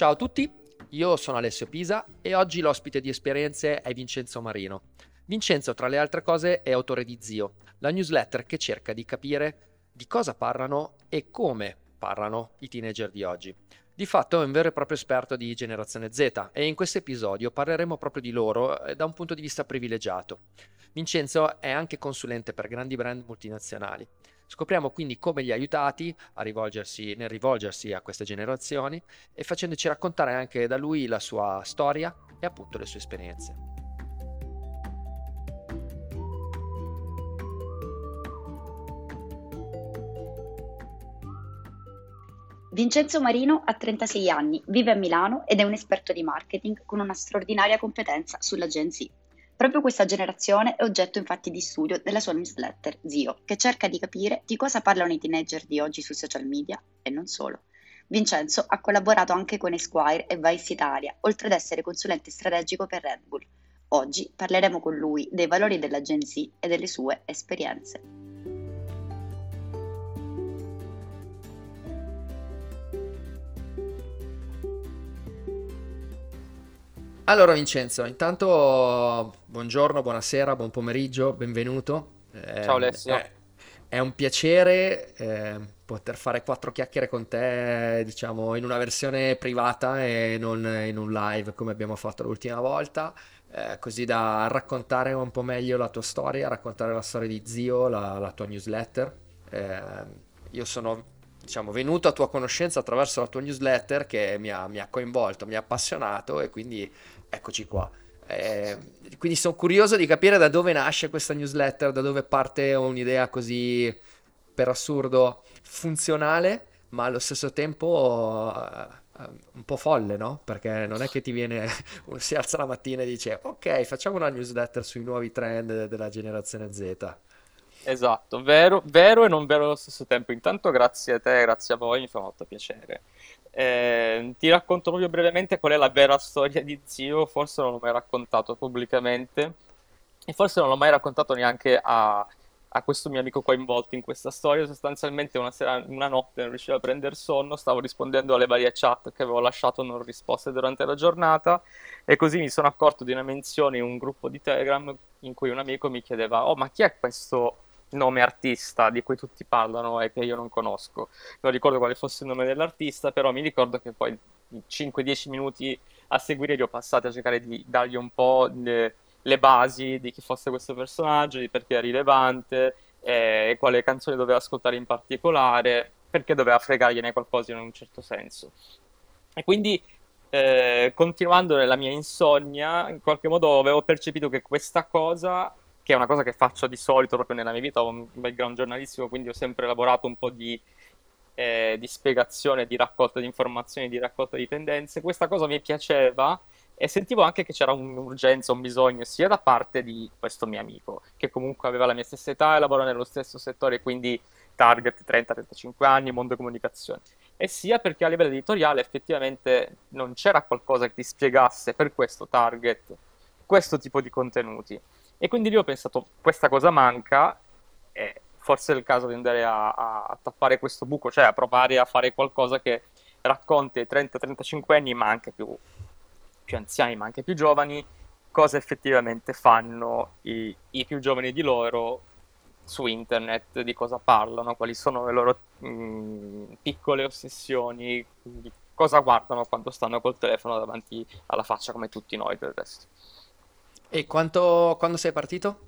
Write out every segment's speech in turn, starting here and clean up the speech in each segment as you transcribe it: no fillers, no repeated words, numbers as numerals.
Ciao a tutti, io sono Alessio Pisa e oggi l'ospite di Esperienze è Vincenzo Marino. Vincenzo, tra le altre cose, è autore di Zio, la newsletter che cerca di capire di cosa parlano e come parlano i teenager di oggi. Di fatto è un vero e proprio esperto di generazione Z e in questo episodio parleremo proprio di loro da un punto di vista privilegiato. Vincenzo è anche consulente per grandi brand multinazionali. Scopriamo quindi come li ha aiutati a rivolgersi a queste generazioni e facendoci raccontare anche da lui la sua storia e appunto le sue esperienze. Vincenzo Marino ha 36 anni, vive a Milano ed è un esperto di marketing con una straordinaria competenza sulla Gen Z. Proprio questa generazione è oggetto infatti di studio della sua newsletter Zio, che cerca di capire di cosa parlano i teenager di oggi sui social media e non solo. Vincenzo ha collaborato anche con Esquire e Vice Italia, oltre ad essere consulente strategico per Red Bull. Oggi parleremo con lui dei valori della Gen Z e delle sue esperienze. Allora Vincenzo, intanto buongiorno, buonasera, buon pomeriggio, benvenuto. Ciao Alessio. È un piacere poter fare quattro chiacchiere con te, diciamo, in una versione privata e non in un live come abbiamo fatto l'ultima volta, così da raccontare un po' meglio la tua storia, raccontare la storia di Zio, la tua newsletter. Io sono... diciamo venuto a tua conoscenza attraverso la tua newsletter che mi ha coinvolto, mi ha appassionato e quindi eccoci qua. Quindi sono curioso di capire da dove nasce questa newsletter, da dove parte un'idea così per assurdo funzionale, ma allo stesso tempo un po' folle, no? Perché non è che ti viene, uno si alza la mattina e dice ok, facciamo una newsletter sui nuovi trend della generazione Z. Esatto, vero e non vero allo stesso tempo. Intanto grazie a te, grazie a voi, mi fa molto piacere. Ti racconto proprio brevemente qual è la vera storia di Zio. Forse non l'ho mai raccontato pubblicamente e forse non l'ho mai raccontato neanche a questo mio amico coinvolto in questa storia. Sostanzialmente una notte non riuscivo a prendere sonno, stavo rispondendo alle varie chat che avevo lasciato non risposte durante la giornata e così mi sono accorto di una menzione in un gruppo di Telegram in cui un amico mi chiedeva «Oh, ma chi è questo...» nome artista di cui tutti parlano e che io non conosco. Non ricordo quale fosse il nome dell'artista, però mi ricordo che poi 5-10 minuti a seguire li ho passati a cercare di dargli un po' le basi di chi fosse questo personaggio, di perché è rilevante, quale canzone doveva ascoltare in particolare, perché doveva fregargliene qualcosa in un certo senso. E quindi continuando nella mia insonnia, in qualche modo avevo percepito che questa cosa, che è una cosa che faccio di solito proprio nella mia vita, ho un background giornalistico, quindi ho sempre lavorato un po' di spiegazione, di raccolta di informazioni, di raccolta di tendenze. Questa cosa mi piaceva e sentivo anche che c'era un'urgenza, un bisogno, sia da parte di questo mio amico, che comunque aveva la mia stessa età e lavora nello stesso settore, quindi target 30-35 anni, mondo comunicazione, e sia perché a livello editoriale effettivamente non c'era qualcosa che ti spiegasse per questo target questo tipo di contenuti. E quindi lì ho pensato, questa cosa manca, forse è il caso di andare a tappare questo buco, cioè a provare a fare qualcosa che racconti ai 30-35 anni, ma anche più anziani, ma anche più giovani, cosa effettivamente fanno i più giovani di loro su internet, di cosa parlano, quali sono le loro piccole ossessioni, cosa guardano quando stanno col telefono davanti alla faccia, come tutti noi del resto. E quando sei partito?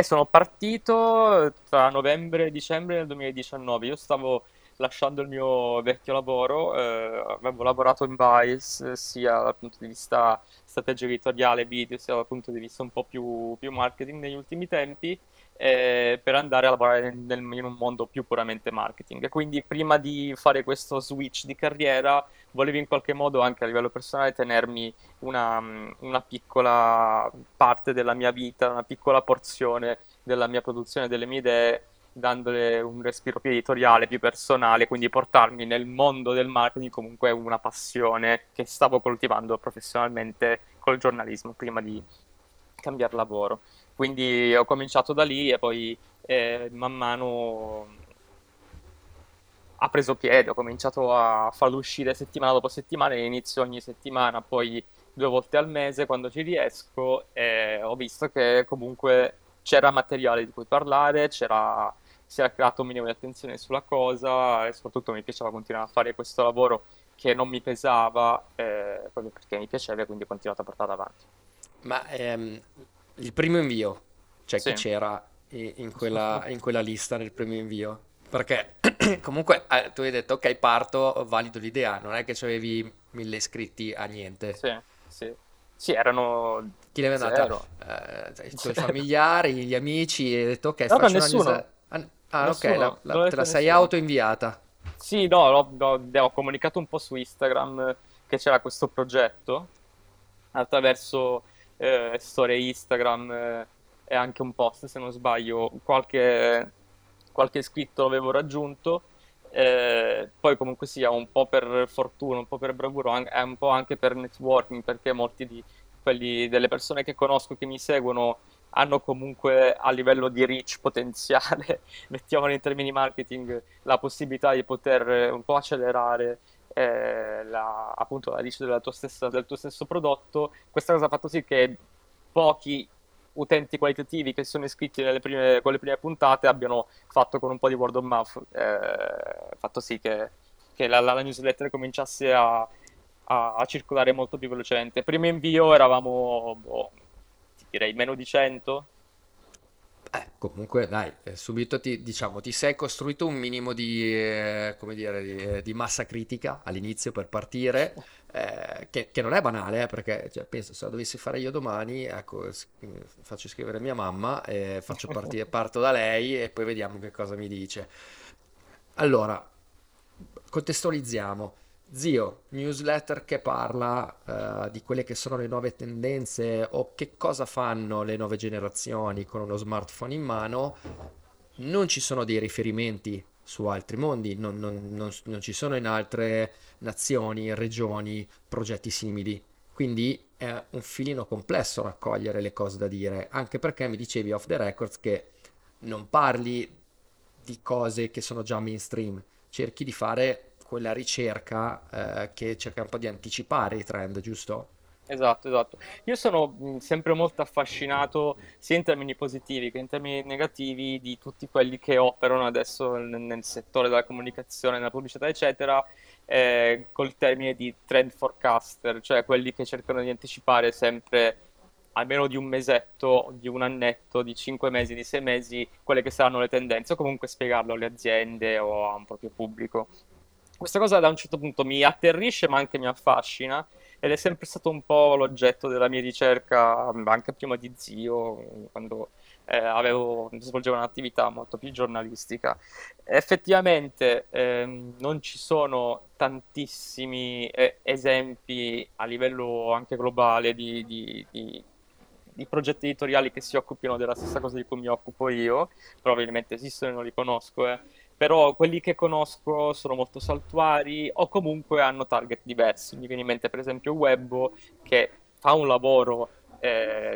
Sono partito tra novembre e dicembre del 2019. Io stavo lasciando il mio vecchio lavoro, avevo lavorato in Vice sia dal punto di vista strategico editoriale, video, sia dal punto di vista un po' più marketing negli ultimi tempi, per andare a lavorare in un mondo più puramente marketing. E quindi prima di fare questo switch di carriera volevo in qualche modo anche a livello personale tenermi una piccola parte della mia vita, una piccola porzione della mia produzione, delle mie idee, dandole un respiro più editoriale, più personale, quindi portarmi nel mondo del marketing comunque una passione che stavo coltivando professionalmente col giornalismo prima di cambiare lavoro. Quindi ho cominciato da lì e poi man mano ha preso piede, ho cominciato a farlo uscire settimana dopo settimana e inizio ogni settimana, poi 2 volte al mese quando ci riesco, e ho visto che comunque c'era materiale di cui parlare, si era creato un minimo di attenzione sulla cosa e soprattutto mi piaceva continuare a fare questo lavoro che non mi pesava, proprio perché mi piaceva e quindi ho continuato a portarlo avanti. Ma il primo invio, cioè sì, chi c'era in quella lista nel primo invio? Perché comunque tu hai detto ok, parto, valido l'idea, non è che c'avevi 1000 iscritti a niente. Sì, erano... Chi ne è andato? I tuoi familiari, gli amici, hai detto ok, no, faccio nessuno. Nessuno, te la sei autoinviata. Sì, ho comunicato un po' su Instagram che c'era questo progetto attraverso storie Instagram e anche un post, se non sbaglio, qualche iscritto l'avevo raggiunto, poi comunque sia un po' per fortuna, un po' per bravura, un po' anche per networking, perché molti di quelli delle persone che conosco, che mi seguono, hanno comunque a livello di reach potenziale, mettiamolo in termini marketing, la possibilità di poter un po' accelerare appunto la reach del tuo stesso prodotto. Questa cosa ha fatto sì che pochi utenti qualitativi che sono iscritti con le prime puntate abbiano fatto con un po' di word of mouth, fatto sì che la newsletter cominciasse a circolare molto più velocemente. Primo invio eravamo... direi meno di 100. Comunque dai, subito ti sei costruito un minimo di massa critica all'inizio per partire, che non è banale, perché cioè, penso se la dovessi fare io domani, ecco, faccio scrivere mia mamma, parto da lei e poi vediamo che cosa mi dice. Allora, contestualizziamo. Zio, newsletter che parla di quelle che sono le nuove tendenze o che cosa fanno le nuove generazioni con uno smartphone in mano, non ci sono dei riferimenti su altri mondi, non ci sono in altre nazioni, regioni, progetti simili, quindi è un filino complesso raccogliere le cose da dire, anche perché mi dicevi off the records che non parli di cose che sono già mainstream, cerchi di fare quella ricerca che cerca un po' di anticipare i trend, giusto? Esatto. Io sono sempre molto affascinato, sia in termini positivi che in termini negativi, di tutti quelli che operano adesso nel settore della comunicazione, della pubblicità, eccetera, col termine di trend forecaster, cioè quelli che cercano di anticipare sempre, almeno di un mesetto, di un annetto, di 5 mesi, di 6 mesi, quelle che saranno le tendenze, o comunque spiegarlo alle aziende o a un proprio pubblico. Questa cosa da un certo punto mi atterrisce ma anche mi affascina, ed è sempre stato un po' l'oggetto della mia ricerca, anche prima di Zio, quando svolgevo un'attività molto più giornalistica. Effettivamente non ci sono tantissimi esempi a livello anche globale di progetti editoriali che si occupino della stessa cosa di cui mi occupo io, probabilmente esistono e non li conosco, però quelli che conosco sono molto saltuari o comunque hanno target diversi. Mi viene in mente per esempio Webbo, che fa un lavoro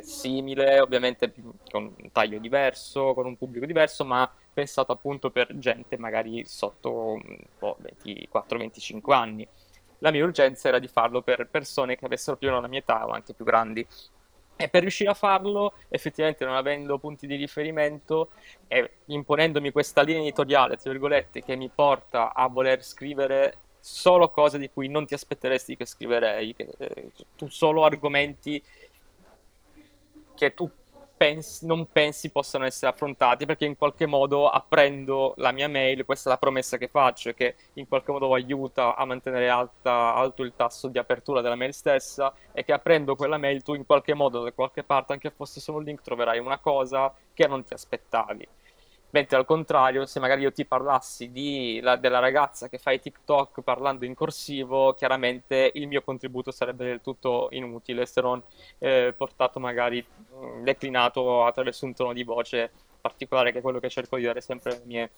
simile, ovviamente con un taglio diverso, con un pubblico diverso, ma pensato appunto per gente magari sotto 24-25 anni. La mia urgenza era di farlo per persone che avessero più o meno la mia età o anche più grandi. E per riuscire a farlo, effettivamente non avendo punti di riferimento e imponendomi questa linea editoriale, tra virgolette, che mi porta a voler scrivere solo cose di cui non ti aspetteresti che scriverei, solo argomenti che tu non pensi possano essere affrontati, perché in qualche modo aprendo la mia mail, questa è la promessa che faccio, che in qualche modo aiuta a mantenere alto il tasso di apertura della mail stessa, e che aprendo quella mail tu in qualche modo da qualche parte, anche fosse solo un link, troverai una cosa che non ti aspettavi. Mentre al contrario, se magari io ti parlassi della ragazza che fa i TikTok parlando in corsivo, chiaramente il mio contributo sarebbe del tutto inutile, se non portato magari, declinato attraverso un tono di voce particolare, che è quello che cerco di dare sempre nelle mie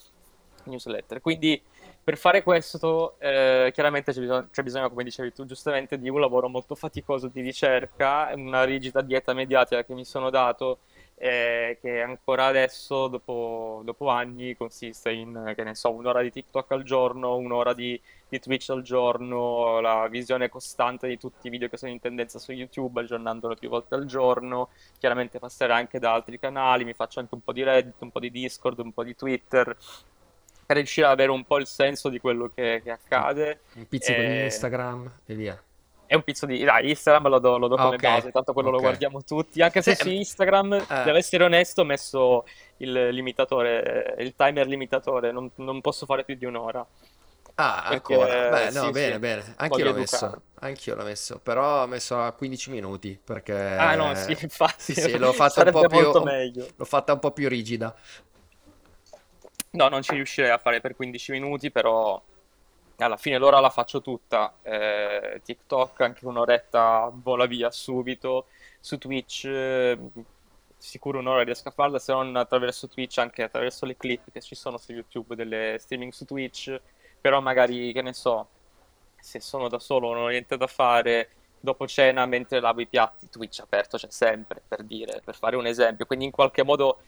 newsletter. Quindi per fare questo chiaramente c'è bisogno, come dicevi tu giustamente, di un lavoro molto faticoso di ricerca, una rigida dieta mediatica che mi sono dato, che ancora adesso, dopo anni, consiste in, che ne so, un'ora di TikTok al giorno, un'ora di Twitch al giorno, la visione costante di tutti i video che sono in tendenza su YouTube, aggiornandolo più volte al giorno. Chiaramente passerà anche da altri canali, mi faccio anche un po' di Reddit, un po' di Discord, un po' di Twitter, per riuscire ad avere un po' il senso di quello che accade. Un pizzico di Instagram e via. È un pizzo di... Dai, Instagram lo do come base, tanto quello lo guardiamo tutti. Anche se su Instagram, devo essere onesto, ho messo il timer limitatore, non posso fare più di un'ora. Ah, perché, ancora? Beh, no, sì, bene, sì. Bene. Anch'io l'ho messo, però ho messo a 15 minuti, perché... Ah, no, sì, infatti. Sì, l'ho fatta un po' più rigida. No, non ci riuscirei a fare per 15 minuti, però... alla fine l'ora la faccio tutta, TikTok anche un'oretta vola via subito, su Twitch sicuro un'ora riesco a farla, se non attraverso Twitch anche attraverso le clip che ci sono su YouTube delle streaming su Twitch, però magari, che ne so, se sono da solo non ho niente da fare, dopo cena mentre lavo i piatti Twitch aperto c'è sempre, per fare un esempio, quindi in qualche modo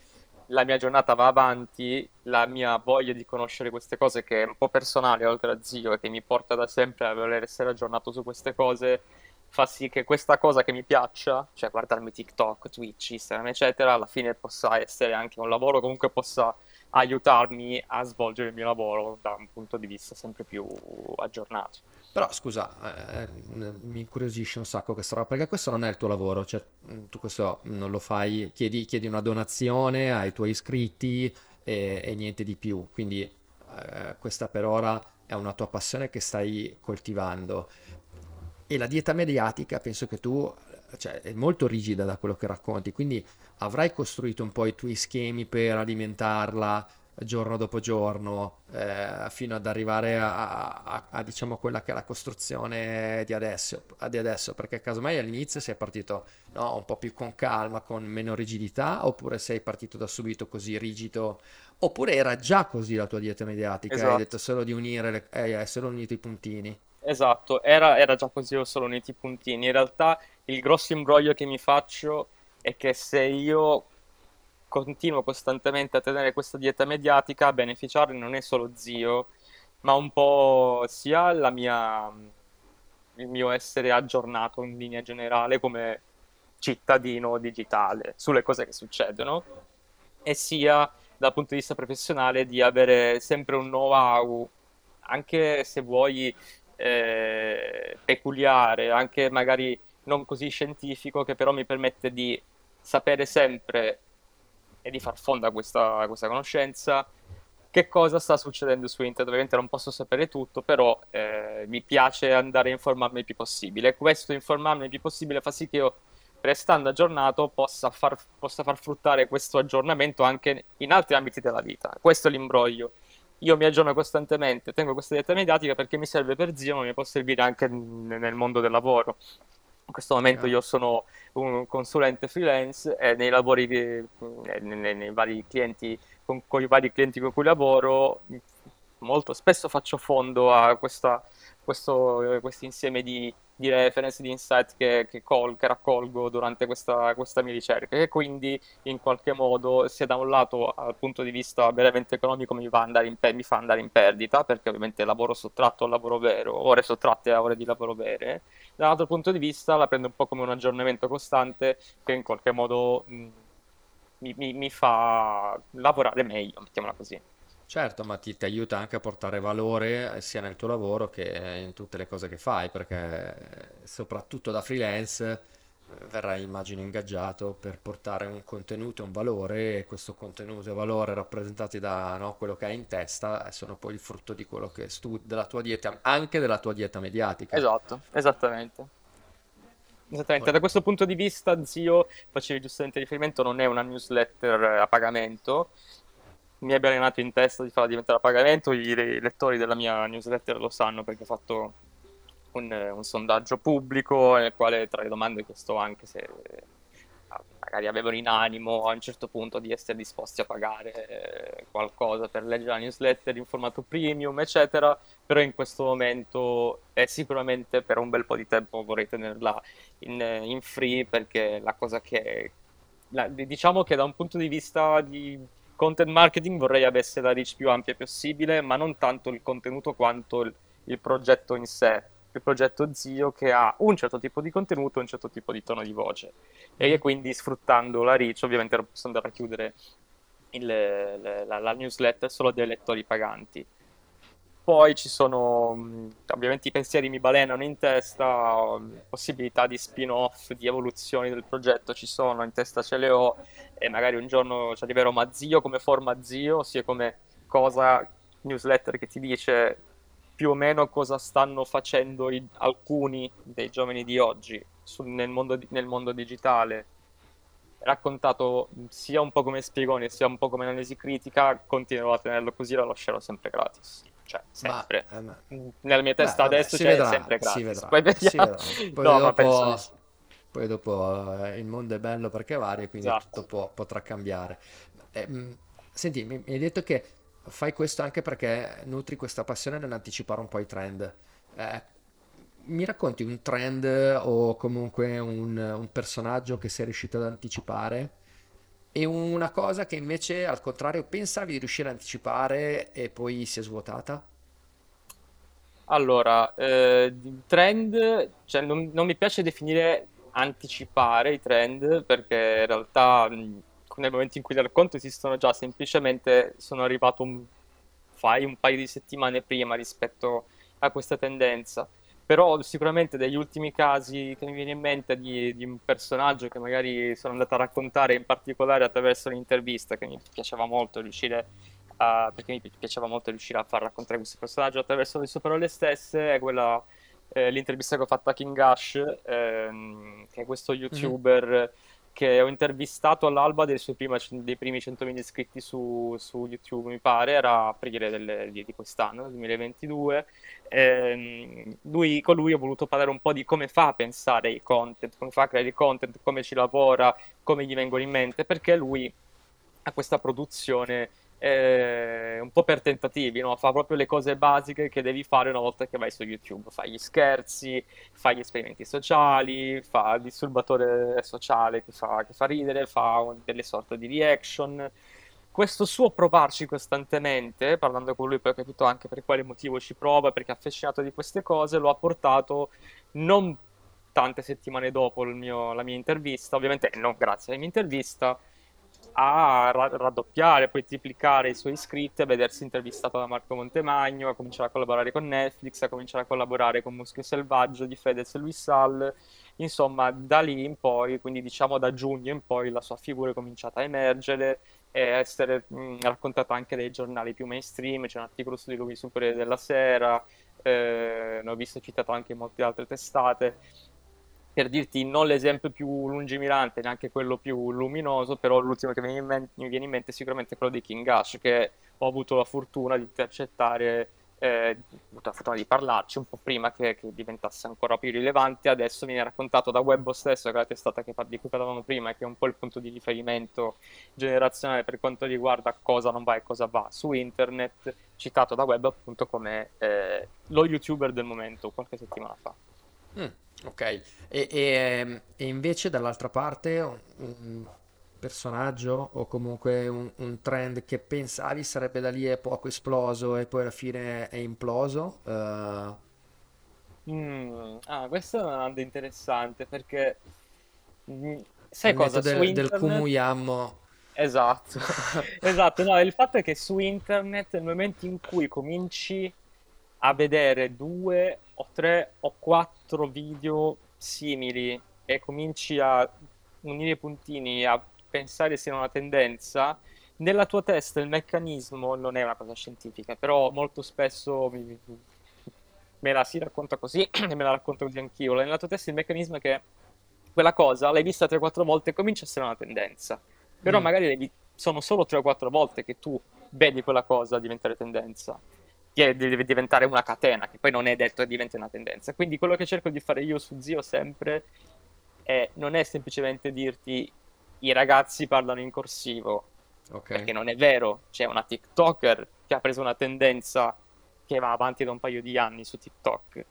la mia giornata va avanti, la mia voglia di conoscere queste cose, che è un po' personale oltre a Zio e che mi porta da sempre a voler essere aggiornato su queste cose, fa sì che questa cosa che mi piaccia, cioè guardarmi TikTok, Twitch, Instagram eccetera, alla fine possa essere anche un lavoro, comunque possa aiutarmi a svolgere il mio lavoro da un punto di vista sempre più aggiornato. Però scusa, mi incuriosisce un sacco questa roba, perché questo non è il tuo lavoro, cioè tu questo non lo fai, chiedi una donazione ai tuoi iscritti e niente di più, quindi questa per ora è una tua passione che stai coltivando, e la dieta mediatica penso che tu, cioè, è molto rigida da quello che racconti, quindi avrai costruito un po' i tuoi schemi per alimentarla giorno dopo giorno, fino ad arrivare a diciamo quella che è la costruzione di adesso, perché casomai all'inizio sei partito un po' più con calma, con meno rigidità, oppure sei partito da subito così rigido, oppure era già così la tua dieta mediatica, esatto. Hai detto solo di unire hai solo unito i puntini. Esatto, era già così, ho solo unito i puntini. In realtà il grosso imbroglio che mi faccio è che se io continuo costantemente a tenere questa dieta mediatica, a beneficiarne non è solo Zio, ma un po' sia il mio essere aggiornato in linea generale come cittadino digitale sulle cose che succedono, e sia dal punto di vista professionale di avere sempre un know-how, anche se vuoi peculiare, anche magari non così scientifico, che però mi permette di sapere sempre e di far fonda questa conoscenza, che cosa sta succedendo su internet. Ovviamente non posso sapere tutto, però mi piace andare a informarmi il più possibile. Questo informarmi il più possibile fa sì che io, restando aggiornato, possa far fruttare questo aggiornamento anche in altri ambiti della vita. Questo è l'imbroglio. Io mi aggiorno costantemente, tengo questa dieta mediatica perché mi serve per Zio, ma mi può servire anche nel mondo del lavoro. In questo momento io sono un consulente freelance e nei lavori nei vari clienti con i vari clienti con cui lavoro molto spesso faccio fondo a questo insieme di reference, di insight che raccolgo durante questa mia ricerca, e quindi in qualche modo, se da un lato dal punto di vista veramente economico mi fa andare in perdita, perché ovviamente lavoro sottratto al lavoro vero, ore sottratte a ore di lavoro vere, dall'altro punto di vista la prendo un po' come un aggiornamento costante che in qualche modo mi fa lavorare meglio, mettiamola così. Certo, ma ti aiuta anche a portare valore sia nel tuo lavoro che in tutte le cose che fai, perché soprattutto da freelance verrai, immagino, ingaggiato per portare un contenuto e un valore, e questo contenuto e valore rappresentati da quello che hai in testa sono poi il frutto di quello che della tua dieta, anche della tua dieta mediatica. Esatto, esattamente. Da questo punto di vista, Zio, facevi giustamente riferimento, non è una newsletter a pagamento. Mi è allenato in testa di farla diventare a pagamento, i lettori della mia newsletter lo sanno perché ho fatto un sondaggio pubblico nel quale tra le domande ho chiesto anche se magari avevano in animo a un certo punto di essere disposti a pagare qualcosa per leggere la newsletter in formato premium eccetera, però in questo momento e sicuramente per un bel po' di tempo vorrei tenerla in free, perché la cosa che diciamo che da un punto di vista di content marketing vorrei avesse la reach più ampia possibile, ma non tanto il contenuto quanto il progetto in sé, il progetto Zio, che ha un certo tipo di contenuto, un certo tipo di tono di voce, e quindi sfruttando la reach ovviamente posso andare a chiudere la newsletter solo dei lettori paganti. Poi ci sono, ovviamente i pensieri mi balenano in testa, possibilità di spin-off, di evoluzioni del progetto ci sono, in testa ce le ho, e magari un giorno ci arriverò, ma Zio come forma Zio, sia come cosa, newsletter che ti dice più o meno cosa stanno facendo alcuni dei giovani di oggi nel mondo digitale, raccontato sia un po' come spiegone, sia un po' come analisi critica. Continuerò a tenerlo così, lo lascerò sempre gratis. Cioè, sempre. Nella mia testa adesso c'è sempre gratis. Si vedrà, poi vediamo. Si vedrà. Poi dopo il mondo è bello perché varia, quindi esatto, tutto potrà cambiare. Senti, mi hai detto che fai questo anche perché nutri questa passione nell'anticipare un po' i trend. Mi racconti un trend o comunque un personaggio che sei riuscito ad anticipare? E una cosa che invece al contrario pensavi di riuscire a anticipare e poi si è svuotata? Allora, trend, cioè non mi piace definire anticipare i trend, perché in realtà nel momento in cui li racconto esistono già, semplicemente sono arrivato un paio di settimane prima rispetto a questa tendenza. Però sicuramente degli ultimi casi che mi viene in mente di un personaggio che magari sono andato a raccontare in particolare attraverso l'intervista, che mi piaceva molto riuscire a, perché mi piaceva molto riuscire a far raccontare questo personaggio attraverso le sue parole stesse, è quella l'intervista che ho fatto a King Ash, che è questo youtuber che ho intervistato all'alba dei primi 100.000 iscritti su YouTube, mi pare, era a aprile di quest'anno, del 2022. Con lui ho voluto parlare un po' di come fa a pensare i content, come fa a creare i content, come ci lavora, come gli vengono in mente, perché lui ha questa produzione un po' per tentativi, no? Fa proprio le cose basiche che devi fare una volta che vai su YouTube, fa gli scherzi, fa gli esperimenti sociali, fa il disturbatore sociale che fa ridere, fa delle sorte di reaction. Questo suo provarci costantemente, parlando con lui poi ho capito anche per quale motivo ci prova, perché è affascinato di queste cose, lo ha portato non tante settimane dopo la mia intervista, ovviamente non grazie alla mia intervista, a raddoppiare, poi triplicare i suoi iscritti, a vedersi intervistato da Marco Montemagno, a cominciare a collaborare con Netflix, a cominciare a collaborare con Muschio Selvaggio di Fedez e Luis Sal. Insomma, da lì in poi, quindi diciamo da giugno in poi, la sua figura è cominciata a emergere e a essere raccontata anche dai giornali più mainstream. C'è un articolo su di lui sul Corriere della Sera, ne ho visto citato anche in molte altre testate. Per dirti non l'esempio più lungimirante, neanche quello più luminoso, però l'ultimo che mi viene in mente è sicuramente quello di King Ash, che ho avuto la fortuna di intercettare, ho avuto la fortuna di parlarci un po' prima che diventasse ancora più rilevante. Adesso viene raccontato da Webbo stesso, che è la testata di cui parlavamo prima, che è un po' il punto di riferimento generazionale per quanto riguarda cosa non va e cosa va su internet, citato da Webbo appunto come lo youtuber del momento qualche settimana fa. Ok, e invece dall'altra parte un personaggio o comunque un trend che pensavi sarebbe da lì è poco esploso e poi alla fine è imploso? Questa è una domanda interessante, perché sai cosa? Su internet... del cumuiammo. Esatto, esatto. No, il fatto è che su internet nel momento in cui cominci a vedere 2 o 3 o 4 video simili e cominci a unire i puntini, a pensare sia una tendenza, nella tua testa il meccanismo non è una cosa scientifica, però molto spesso me la si racconta così e me la racconto così anch'io. Nella tua testa il meccanismo è che quella cosa l'hai vista 3 o 4 volte e comincia a essere una tendenza, però magari sono solo 3 o 4 volte che tu vedi quella cosa diventare tendenza, che deve diventare una catena, che poi non è detto che diventi una tendenza. Quindi quello che cerco di fare io su Zio sempre non è semplicemente dirti i ragazzi parlano in corsivo, okay, perché non è vero. C'è una TikToker che ha preso una tendenza che va avanti da un paio di anni su TikTok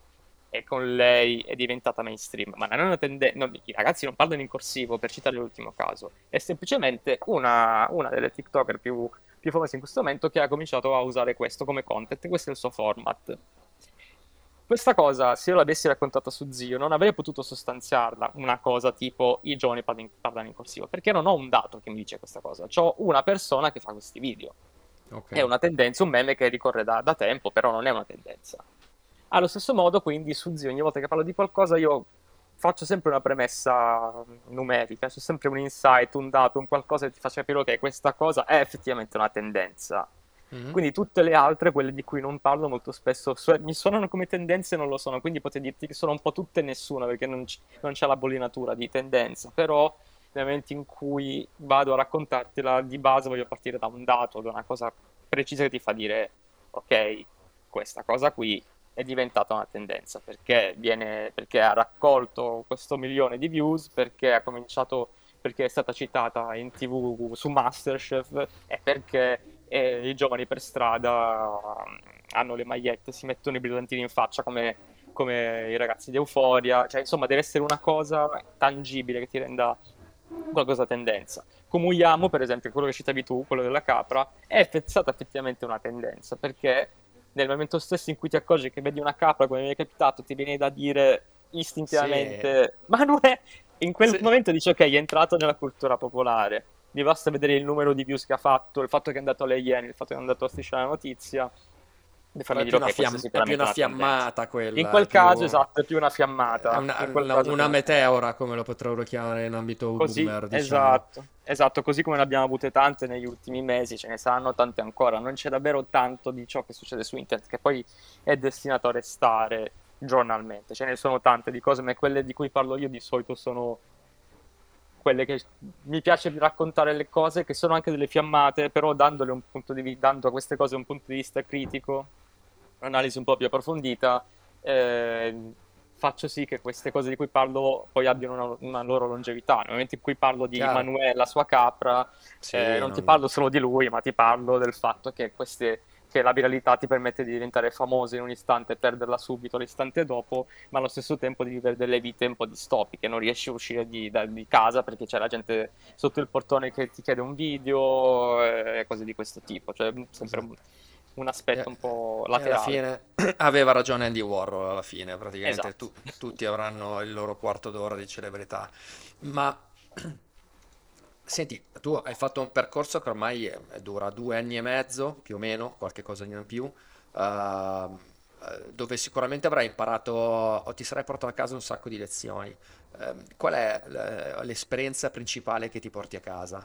e con lei è diventata mainstream, ma i ragazzi non parlano in corsivo, per citare l'ultimo caso, è semplicemente una delle TikToker più famose in questo momento, che ha cominciato a usare questo come content, questo è il suo format. Questa cosa, se io l'avessi raccontata su Zio, non avrei potuto sostanziarla, una cosa tipo i giovani parlano in corsivo, perché non ho un dato che mi dice questa cosa, c'ho una persona che fa questi video. Okay. È una tendenza, un meme che ricorre da tempo, però non è una tendenza. Allo stesso modo, quindi, su Zio, ogni volta che parlo di qualcosa, io faccio sempre una premessa numerica, c'è sempre un insight, un dato, un qualcosa che ti faccia capire che questa cosa è effettivamente una tendenza. Mm-hmm. Quindi tutte le altre, quelle di cui non parlo molto spesso, mi suonano come tendenze e non lo sono, quindi potrei dirti che sono un po' tutte e nessuna, perché non c'è la bollinatura di tendenza, però nel momento in cui vado a raccontartela di base voglio partire da un dato, da una cosa precisa che ti fa dire ok, questa cosa qui è diventata una tendenza, perché ha raccolto questo milione di views, perché è stata citata in TV su Masterchef, e perché e i giovani per strada hanno le magliette, si mettono i brillantini in faccia come i ragazzi di Euforia, cioè insomma deve essere una cosa tangibile che ti renda qualcosa tendenza. Comuiamo, per esempio, quello che citavi tu, quello della capra, è stata effettivamente una tendenza, perché nel momento stesso in cui ti accorgi che vedi una capra, come mi è capitato, ti viene da dire istintivamente sì. Ma non è in quel momento dici ok, è entrato nella cultura popolare. Mi basta vedere il numero di views che ha fatto, il fatto che è andato alle Iene, il fatto che è andato a Striscia la Notizia. È più una fiammata quella. In quel caso, esatto, è più una fiammata. È una meteora, come lo potrebbero chiamare in ambito boomer, diciamo. Esatto, così come ne abbiamo avute tante negli ultimi mesi, ce ne saranno tante ancora. Non c'è davvero tanto di ciò che succede su internet, che poi è destinato a restare giornalmente. Ce ne sono tante di cose, ma quelle di cui parlo io di solito sono quelle che mi piace raccontare, le cose che sono anche delle fiammate, però dando a queste cose un punto di vista critico, un'analisi un po' più approfondita, faccio sì che queste cose di cui parlo poi abbiano una loro longevità. Nel momento in cui parlo di Emanuele, la sua capra, sì, non ti parlo solo di lui, ma ti parlo del fatto che la viralità ti permette di diventare famoso in un istante e perderla subito l'istante dopo, ma allo stesso tempo di vivere delle vite un po' distopiche, non riesci a uscire di casa perché c'è la gente sotto il portone che ti chiede un video e cose di questo tipo, cioè sempre un aspetto un po' laterale. Alla fine aveva ragione Andy Warhol, alla fine praticamente esatto. Tutti avranno il loro quarto d'ora di celebrità, ma... Senti, tu hai fatto un percorso che ormai dura 2 anni e mezzo, più o meno, qualche cosa in più, dove sicuramente avrai imparato o ti sarai portato a casa un sacco di lezioni. Qual è l'esperienza principale che ti porti a casa?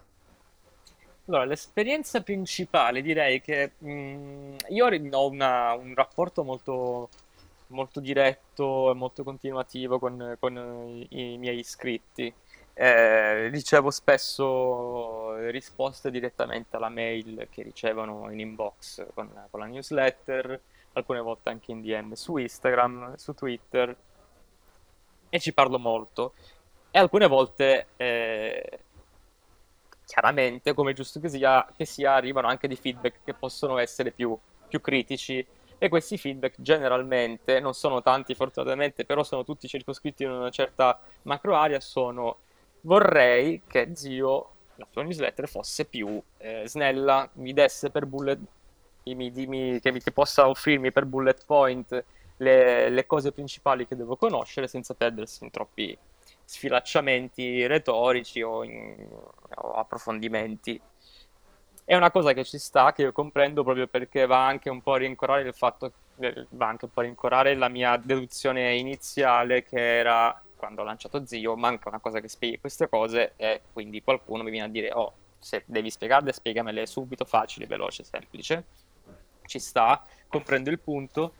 Allora, l'esperienza principale direi che io ho un rapporto molto, molto diretto e molto continuativo con i miei iscritti. Ricevo spesso risposte direttamente alla mail che ricevono in inbox con la newsletter, alcune volte anche in DM su Instagram, su Twitter, e ci parlo molto, e alcune volte chiaramente, come è giusto che sia, arrivano anche dei feedback che possono essere più critici, e questi feedback generalmente non sono tanti fortunatamente, però sono tutti circoscritti in una certa macro area, sono: vorrei che Zio, la sua newsletter, fosse più snella, mi desse per bullet, che possa offrirmi per bullet point le cose principali che devo conoscere senza perdersi in troppi sfilacciamenti retorici o approfondimenti. È una cosa che ci sta, che io comprendo, proprio perché va anche un po' a rincorare la mia deduzione iniziale, che era: quando ho lanciato Zio manca una cosa che spieghi queste cose, e quindi qualcuno mi viene a dire: oh, se devi spiegarle, spiegamele subito, facile, veloce, semplice. Ci sta, comprendo il punto,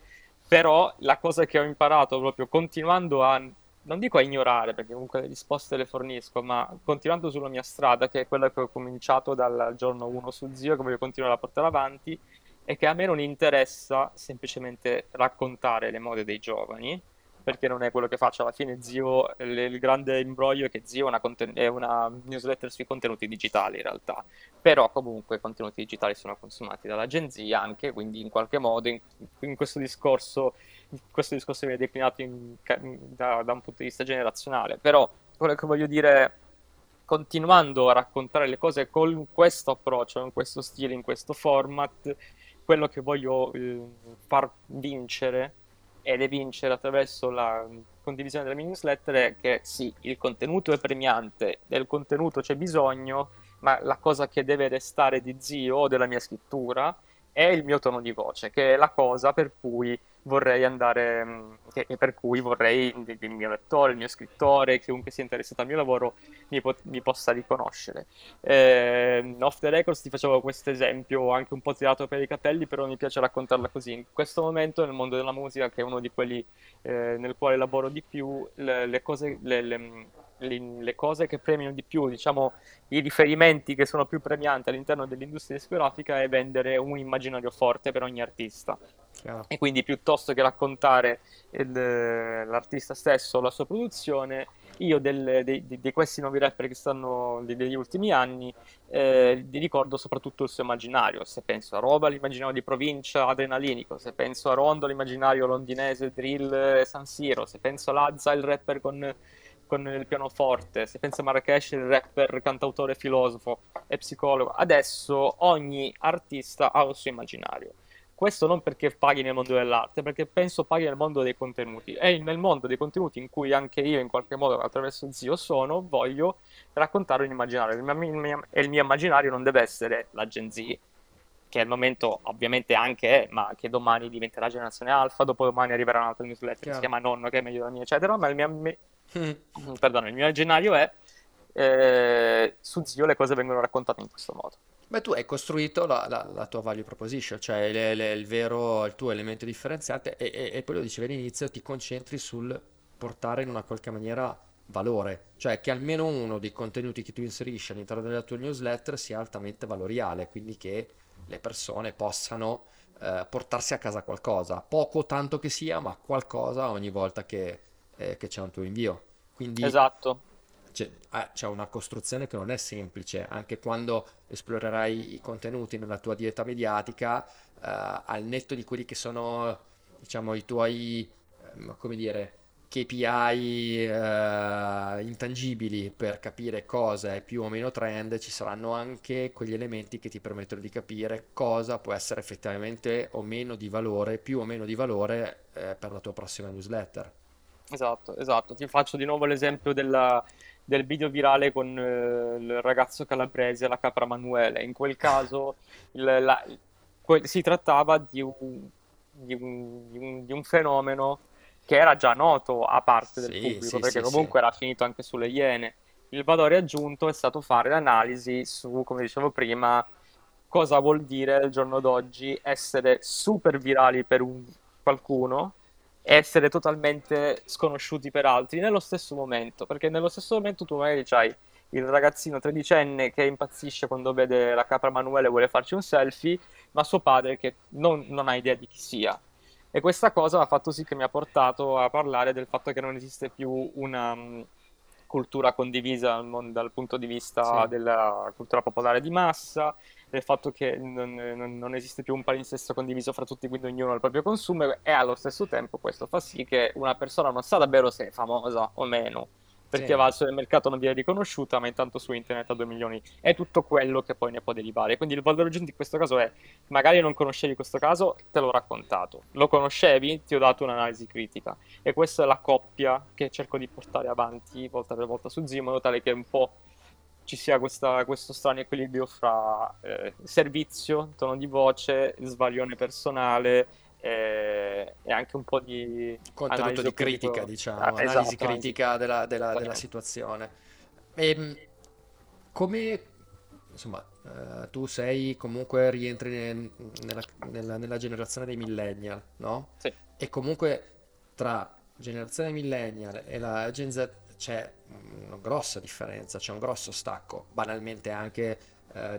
però la cosa che ho imparato, proprio continuando a, non dico a ignorare, perché comunque le risposte le fornisco, ma continuando sulla mia strada, che è quella che ho cominciato dal giorno 1 su Zio, che voglio continuare a portare avanti, è che a me non interessa semplicemente raccontare le mode dei giovani, perché non è quello che faccio. Alla fine Zio, il grande imbroglio è che Zio è una newsletter sui contenuti digitali in realtà, però comunque i contenuti digitali sono consumati dalla Gen Z anche, quindi in qualche modo in questo discorso questo discorso viene declinato da un punto di vista generazionale, però quello che voglio dire, continuando a raccontare le cose con questo approccio, in questo stile, in questo format, quello che voglio far vincere, ed è vincere attraverso la condivisione della mia newsletter, è che sì, il contenuto è premiante, del contenuto c'è bisogno, ma la cosa che deve restare di Zio o della mia scrittura è il mio tono di voce, che è la cosa per cui vorrei andare, per cui vorrei il mio lettore, il mio scrittore, chiunque sia interessato al mio lavoro mi possa riconoscere. Off the records ti facevo questo esempio anche un po' tirato per i capelli, però mi piace raccontarla così. In questo momento, nel mondo della musica, che è uno di quelli nel quale lavoro di più, le cose che premiano di più, diciamo i riferimenti che sono più premianti all'interno dell'industria discografica, è vendere un immaginario forte per ogni artista. Chiaro. E quindi piuttosto che raccontare l'artista stesso, la sua produzione, io di questi nuovi rapper che stanno degli ultimi anni ricordo soprattutto il suo immaginario. Se penso a Roba, l'immaginario di provincia adrenalinico; se penso a Rondo, l'immaginario londinese, drill, San Siro; se penso a Lazza, il rapper con il pianoforte; se penso a Marrakesh, il rapper, cantautore, filosofo e psicologo. Adesso ogni artista ha un suo immaginario. Questo non perché paghi nel mondo dell'arte, perché penso paghi nel mondo dei contenuti. È nel mondo dei contenuti in cui anche io, in qualche modo, attraverso Zio sono, voglio raccontare un immaginario. Il mio immaginario non deve essere la Gen Z, che al momento ovviamente anche è, ma che domani diventerà generazione alfa, dopodomani arriverà un'altra newsletter che si chiama Nonno, che è meglio della mia, eccetera. Ma il mio immaginario è, su Zio le cose vengono raccontate in questo modo. Beh, tu hai costruito la tua value proposition, cioè il tuo elemento differenziante, e poi lo dicevi all'inizio, ti concentri sul portare in una qualche maniera valore, cioè che almeno uno dei contenuti che tu inserisci all'interno della tua newsletter sia altamente valoriale, quindi che le persone possano portarsi a casa qualcosa, poco o tanto che sia, ma qualcosa ogni volta che c'è un tuo invio. Quindi, esatto. C'è una costruzione che non è semplice, anche quando esplorerai i contenuti nella tua dieta mediatica, al netto di quelli che sono, diciamo, i tuoi KPI intangibili per capire cosa è più o meno trend, ci saranno anche quegli elementi che ti permettono di capire cosa può essere effettivamente o meno di valore, più o meno di valore per la tua prossima newsletter. Esatto, ti faccio di nuovo l'esempio del video virale con il ragazzo calabrese, la capra Emanuele. In quel caso si trattava di un fenomeno che era già noto a parte del pubblico, perché comunque era finito anche sulle Iene. Il valore aggiunto è stato fare l'analisi su, come dicevo prima, cosa vuol dire al giorno d'oggi essere super virali per qualcuno, essere totalmente sconosciuti per altri nello stesso momento, perché nello stesso momento tu magari c'hai il ragazzino tredicenne che impazzisce quando vede la capra Emanuele e vuole farci un selfie, ma suo padre che non ha idea di chi sia. E questa cosa ha fatto sì che mi ha portato a parlare del fatto che non esiste più una cultura condivisa dal punto di vista della cultura popolare di massa, del fatto che non esiste più un palinsesto condiviso fra tutti, quindi ognuno ha il proprio consumo, e allo stesso tempo questo fa sì che una persona non sa davvero se è famosa o meno, perché va al supermercato, non viene riconosciuta, ma intanto su internet ha 2 milioni. È tutto quello che poi ne può derivare. Quindi il valore aggiunto in questo caso è: magari non conoscevi questo caso, te l'ho raccontato; lo conoscevi, ti ho dato un'analisi critica. E questa è la coppia che cerco di portare avanti volta per volta su Zio, in modo tale che un po' ci sia questo strano equilibrio fra servizio, tono di voce, svaglione personale e anche un po' di contenuto di critica, diciamo, analisi critica della situazione. Come, insomma, tu sei comunque, rientri nella generazione dei millennial, no? Sì. E comunque tra generazione millennial e la Gen Z c'è una grossa differenza, c'è un grosso stacco, banalmente anche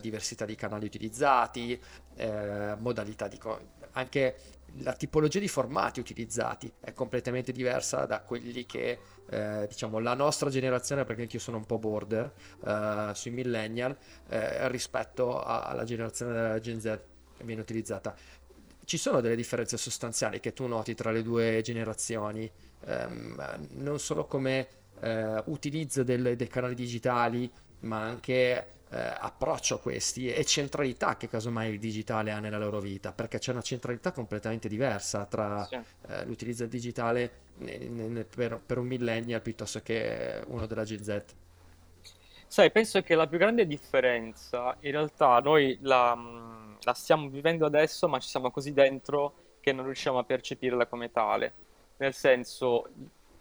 diversità di canali utilizzati, modalità di anche la tipologia di formati utilizzati è completamente diversa da quelli che diciamo la nostra generazione, perché anch'io sono un po' border sui millennial, rispetto alla generazione della Gen Z viene utilizzata. ci sono delle differenze sostanziali che tu noti tra le due generazioni, non solo come utilizzo dei canali digitali, ma anche approccio a questi e centralità che casomai il digitale ha nella loro vita, perché c'è una centralità completamente diversa tra l'utilizzo del digitale per un millennial piuttosto che uno della Gen Z. Sai, penso che la più grande differenza, in realtà noi la stiamo vivendo adesso, ma ci siamo così dentro che non riusciamo a percepirla come tale. Nel senso,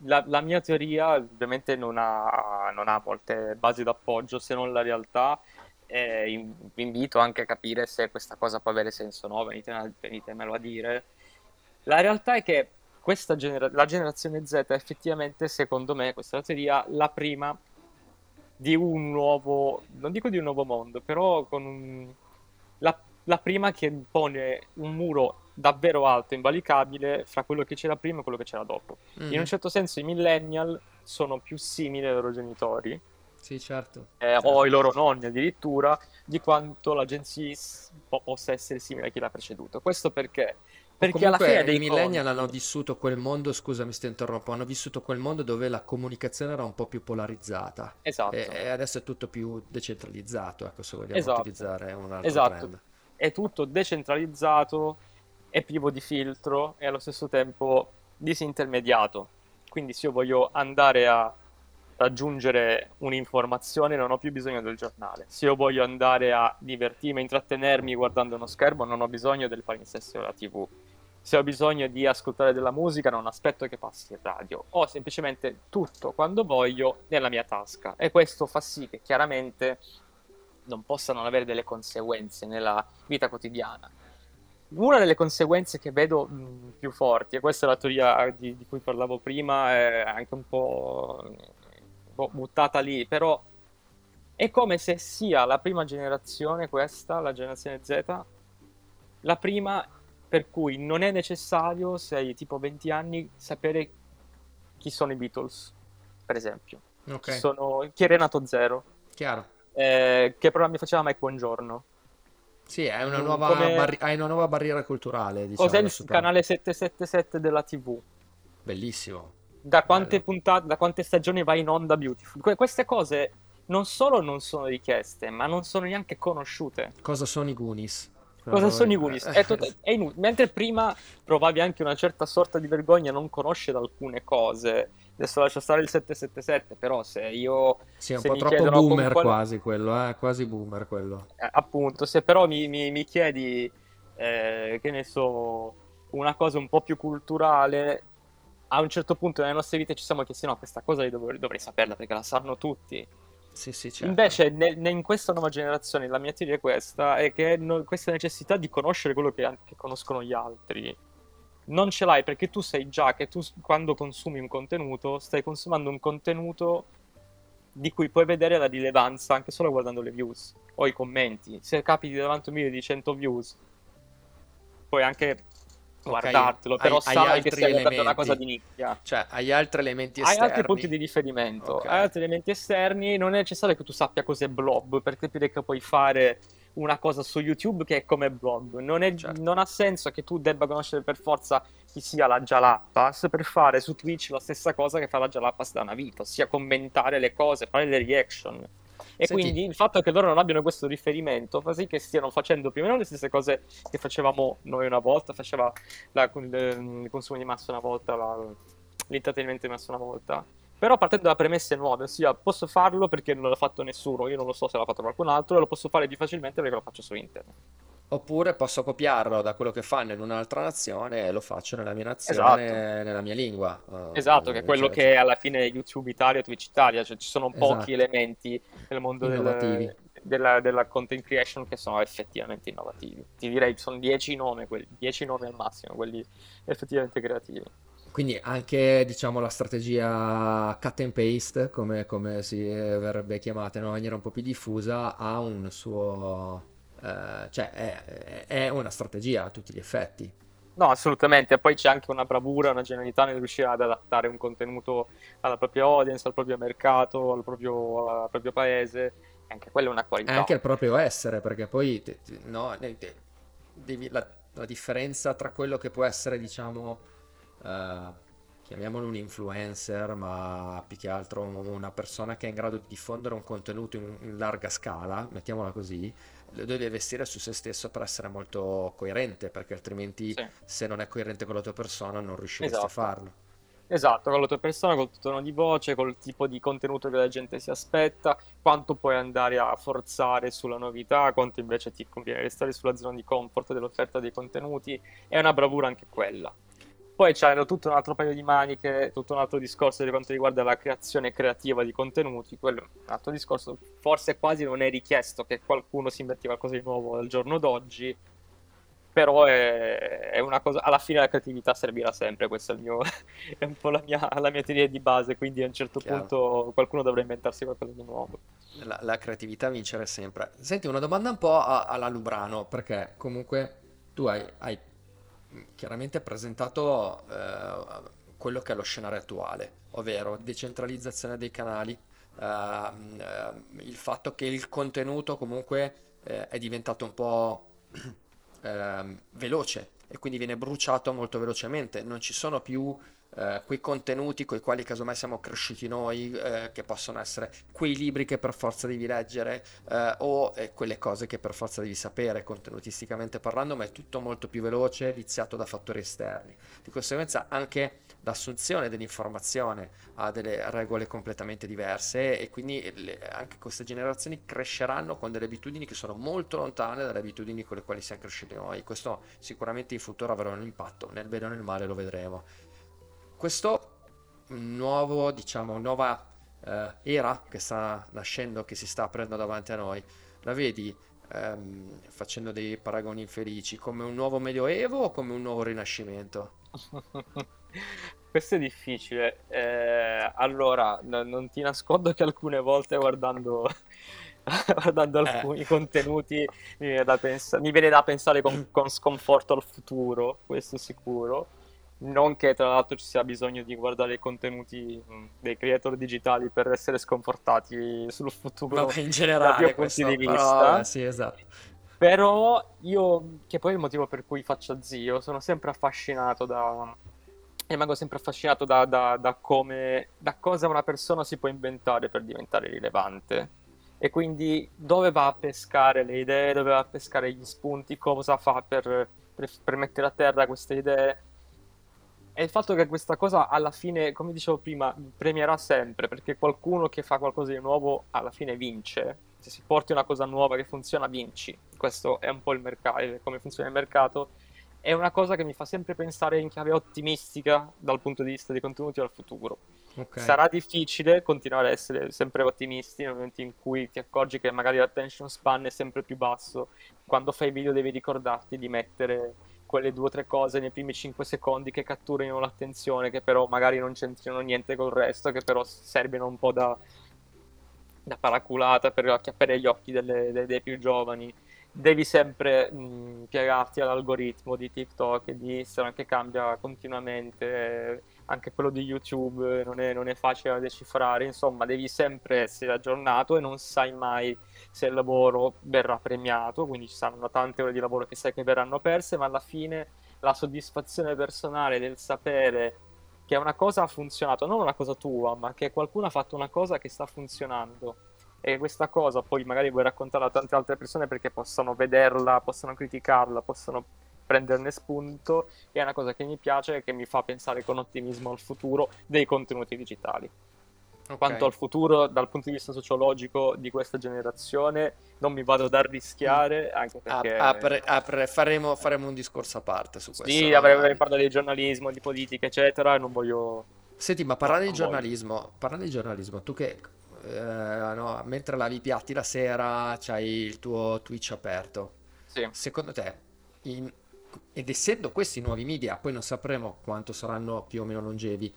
la mia teoria ovviamente non ha molte basi d'appoggio, se non la realtà, e vi invito anche a capire se questa cosa può avere senso o no, venitemelo a dire. La realtà è che questa la generazione Z è effettivamente, secondo me, questa è la teoria, la prima di un nuovo, non dico di un nuovo mondo, però con la prima che pone un muro davvero alto, invalicabile, fra quello che c'era prima e quello che c'era dopo. In un certo senso i millennial sono più simili ai loro genitori, sì, certo. O ai loro nonni addirittura, di quanto la Gen Z possa essere simile a chi l'ha preceduto. Questo perché alla fine dei millennial hanno vissuto quel mondo, scusami se ti interrompo, hanno vissuto quel mondo dove la comunicazione era un po' più polarizzata, esatto, e adesso è tutto più decentralizzato, ecco, se vogliamo, esatto, utilizzare un altro, esatto, trend. È tutto decentralizzato, è privo di filtro e allo stesso tempo disintermediato. Quindi se io voglio andare a raggiungere un'informazione non ho più bisogno del giornale, se io voglio andare a divertirmi e intrattenermi guardando uno schermo non ho bisogno del palinsesto della TV, se ho bisogno di ascoltare della musica non aspetto che passi in radio, ho semplicemente tutto quando voglio nella mia tasca, e questo fa sì che chiaramente non possa non avere delle conseguenze nella vita quotidiana. Una delle conseguenze che vedo più forti, e questa è la teoria di cui parlavo prima, è anche un po' buttata lì, però è come se sia la prima generazione, questa, la generazione Z, la prima per cui non è necessario, se hai tipo 20 anni, sapere chi sono i Beatles, per esempio. Okay. Chi è Renato Zero. Chiaro. Che programmi faceva Mike Buongiorno. Sì, è una nuova barriera culturale, diciamo. Cos'è il canale 777 della TV? Bellissimo. Da quante puntate, da quante stagioni va in onda Beautiful? Queste cose non solo non sono richieste, ma non sono neanche conosciute. Cosa sono i Goonies? Cosa sono i Goonies? È inutile. Mentre prima provavi anche una certa sorta di vergogna a non conoscere alcune cose. Adesso lascio stare il 777, però se io... Sì, è un po' troppo boomer quasi quello, quasi boomer quello. Appunto, se però mi chiedi, che ne so, una cosa un po' più culturale, a un certo punto nelle nostre vite ci siamo chiesti, no, questa cosa dovrei saperla perché la sanno tutti. Sì, sì, certo. Invece in questa nuova generazione la mia teoria è questa, è che questa necessità di conoscere quello che conoscono gli altri non ce l'hai, perché tu sai già che tu quando consumi un contenuto stai consumando un contenuto di cui puoi vedere la rilevanza anche solo guardando le views o i commenti. Se capiti davanti a un video di 100 views puoi anche guardartelo, però sai che stai guardando una cosa di nicchia, cioè hai altri elementi esterni, hai altri punti di riferimento, okay, hai altri elementi esterni. Non è necessario che tu sappia cos'è Blob per capire che puoi fare una cosa su YouTube che è come blog, certo, non ha senso che tu debba conoscere per forza chi sia la Jalapas per fare su Twitch la stessa cosa che fa la Jalapas da una vita, ossia commentare le cose, fare le reaction. E senti, quindi il fatto che loro non abbiano questo riferimento fa sì che stiano facendo più o meno le stesse cose che facevamo noi una volta, faceva il consumo di massa una volta, l'intrattenimento di massa una volta, però partendo da premesse nuove, ossia posso farlo perché non l'ha fatto nessuno, io non lo so se l'ha fatto qualcun altro, e lo posso fare più facilmente perché lo faccio su internet. Oppure posso copiarlo da quello che fanno in un'altra nazione e lo faccio nella mia nazione, esatto, nella mia lingua. Esatto, che è quello che alla fine YouTube Italia e Twitch Italia, cioè ci sono pochi, esatto, elementi nel mondo della content creation che sono effettivamente innovativi. Ti direi sono 10 nomi, 10 nomi al massimo, quelli effettivamente creativi. Quindi anche, diciamo, la strategia cut and paste, come si verrebbe chiamata in una maniera un po' più diffusa, ha un suo... cioè è una strategia a tutti gli effetti. No, assolutamente. Poi c'è anche una bravura, una genialità nel riuscire ad adattare un contenuto alla propria audience, al proprio mercato, al proprio paese. Anche quella è una qualità. È anche il proprio essere, perché poi... no, devi... la differenza tra quello che può essere, diciamo, chiamiamolo un influencer, ma più che altro una persona che è in grado di diffondere un contenuto in larga scala, mettiamola così, deve investire su se stesso per essere molto coerente, perché altrimenti sì, se non è coerente con la tua persona non riusciresti a farlo. Esatto, con la tua persona, col tuo tono di voce, col tipo di contenuto che la gente si aspetta, quanto puoi andare a forzare sulla novità, quanto invece ti conviene restare sulla zona di comfort dell'offerta dei contenuti. È una bravura anche quella. Poi c'era tutto un altro paio di maniche, tutto un altro discorso per quanto riguarda la creazione creativa di contenuti. Quello è un altro discorso, forse quasi non è richiesto che qualcuno si inventi qualcosa di nuovo al giorno d'oggi, però è una cosa, alla fine la creatività servirà sempre, questa è un po' la mia teoria di base, quindi a un certo punto qualcuno dovrà inventarsi qualcosa di nuovo. La creatività vincerà sempre. Senti, una domanda un po' alla Lubrano, perché comunque tu hai chiaramente presentato quello che è lo scenario attuale, ovvero decentralizzazione dei canali, il fatto che il contenuto comunque è diventato un po' veloce e quindi viene bruciato molto velocemente. Non ci sono più quei contenuti coi quali casomai siamo cresciuti noi, che possono essere quei libri che per forza devi leggere, o quelle cose che per forza devi sapere contenutisticamente parlando, ma è tutto molto più veloce, viziato da fattori esterni. Di conseguenza anche l'assunzione dell'informazione ha delle regole completamente diverse, e quindi anche queste generazioni cresceranno con delle abitudini che sono molto lontane dalle abitudini con le quali siamo cresciuti noi. Questo sicuramente in futuro avrà un impatto, nel bene o nel male lo vedremo. Questo nuovo, diciamo, nuova era che sta nascendo, che si sta aprendo davanti a noi, la vedi, facendo dei paragoni infelici, come un nuovo medioevo o come un nuovo rinascimento? Questo è difficile. Allora, non ti nascondo che alcune volte guardando alcuni contenuti mi viene da pensare con sconforto al futuro, questo sicuro. Non che tra l'altro ci sia bisogno di guardare i contenuti dei creator digitali per essere sconfortati sul futuro, ma in generale da punti di vista, sì, esatto. Però io, che poi è il motivo per cui faccio Zio, sono sempre affascinato da cosa una persona si può inventare per diventare rilevante, e quindi dove va a pescare le idee, dove va a pescare gli spunti, cosa fa per mettere a terra queste idee. E il fatto che questa cosa alla fine, come dicevo prima, premierà sempre, perché qualcuno che fa qualcosa di nuovo alla fine vince. Se si porti una cosa nuova che funziona, vinci. Questo è un po' il mercato, come funziona il mercato. È una cosa che mi fa sempre pensare in chiave ottimistica dal punto di vista dei contenuti al futuro. Okay. Sarà difficile continuare a essere sempre ottimisti nel momento in cui ti accorgi che magari l'attention span è sempre più basso. Quando fai video devi ricordarti di mettere quelle 2 o 3 cose nei primi 5 secondi che catturino l'attenzione, che però magari non c'entrino niente col resto, che però servono un po' da paraculata per acchiappare gli occhi dei più giovani. Devi sempre piegarti all'algoritmo di TikTok e di Instagram, che cambia continuamente, anche quello di YouTube non è facile da decifrare. Insomma, devi sempre essere aggiornato e non sai mai se il lavoro verrà premiato, quindi ci saranno tante ore di lavoro che sai che verranno perse, ma alla fine la soddisfazione personale del sapere che una cosa ha funzionato, non una cosa tua, ma che qualcuno ha fatto una cosa che sta funzionando, e questa cosa poi magari vuoi raccontarla a tante altre persone perché possano vederla, possano criticarla, possano prenderne spunto. È una cosa che mi piace e che mi fa pensare con ottimismo al futuro dei contenuti digitali. Okay. Quanto al futuro dal punto di vista sociologico di questa generazione non mi vado ad arrischiare, anche perché faremo un discorso a parte su questo. Sì, avrei parlato di giornalismo, di politica, eccetera, e non voglio. Senti, ma parlare di giornalismo, tu che no, mentre lavi i piatti la sera c'hai il tuo Twitch aperto, sì. Secondo te ed essendo questi nuovi media, poi non sapremo quanto saranno più o meno longevi,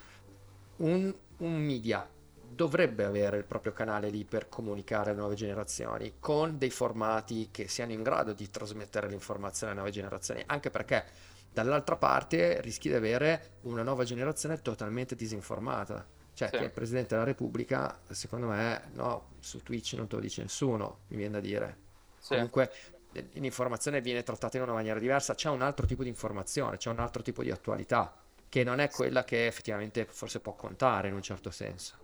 un media dovrebbe avere il proprio canale lì per comunicare alle nuove generazioni con dei formati che siano in grado di trasmettere l'informazione alle nuove generazioni, anche perché dall'altra parte rischi di avere una nuova generazione totalmente disinformata. Cioè, sì, che il Presidente della Repubblica, secondo me, no, su Twitch non te lo dice nessuno, mi viene da dire. Sì. Comunque, l'informazione viene trattata in una maniera diversa, c'è un altro tipo di informazione, c'è un altro tipo di attualità che non è quella che effettivamente forse può contare in un certo senso.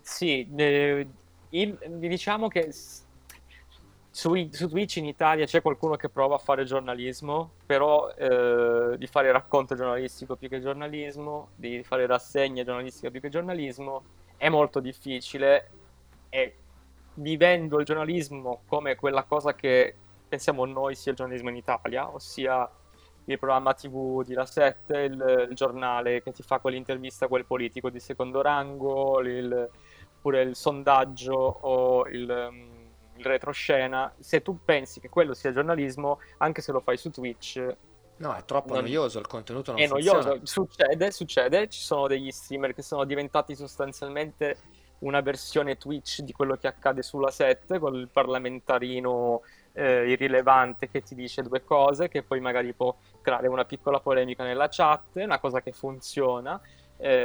Sì, diciamo che su Twitch in Italia c'è qualcuno che prova a fare giornalismo, però di fare racconto giornalistico più che giornalismo, di fare rassegna giornalistica più che giornalismo, è molto difficile, e vivendo il giornalismo come quella cosa che pensiamo noi sia il giornalismo in Italia, ossia il programma TV di La 7, il giornale che ti fa quell'intervista a quel politico di secondo rango, oppure il sondaggio o il retroscena, se tu pensi che quello sia giornalismo, anche se lo fai su Twitch... No, è troppo noioso, il contenuto non funziona. È noioso, succede, ci sono degli streamer che sono diventati sostanzialmente una versione Twitch di quello che accade sulla 7, con il parlamentarino irrilevante che ti dice due cose, che poi magari può creare una piccola polemica nella chat, una cosa che funziona,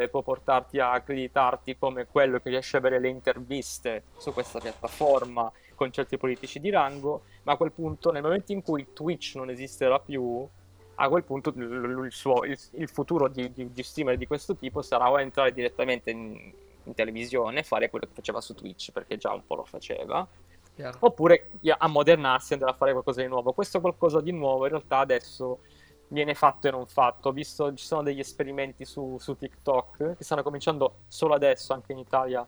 può portarti a accreditarti come quello che riesce a avere le interviste su questa piattaforma con certi politici di rango, ma a quel punto, nel momento in cui Twitch non esisterà più, a quel punto il futuro di streamer di questo tipo sarà o entrare direttamente in televisione, fare quello che faceva su Twitch, perché già un po' lo faceva, yeah, oppure ammodernarsi e andare a fare qualcosa di nuovo. Questo qualcosa di nuovo in realtà adesso viene fatto e non fatto. Ho visto, ci sono degli esperimenti su TikTok che stanno cominciando solo adesso anche in Italia, a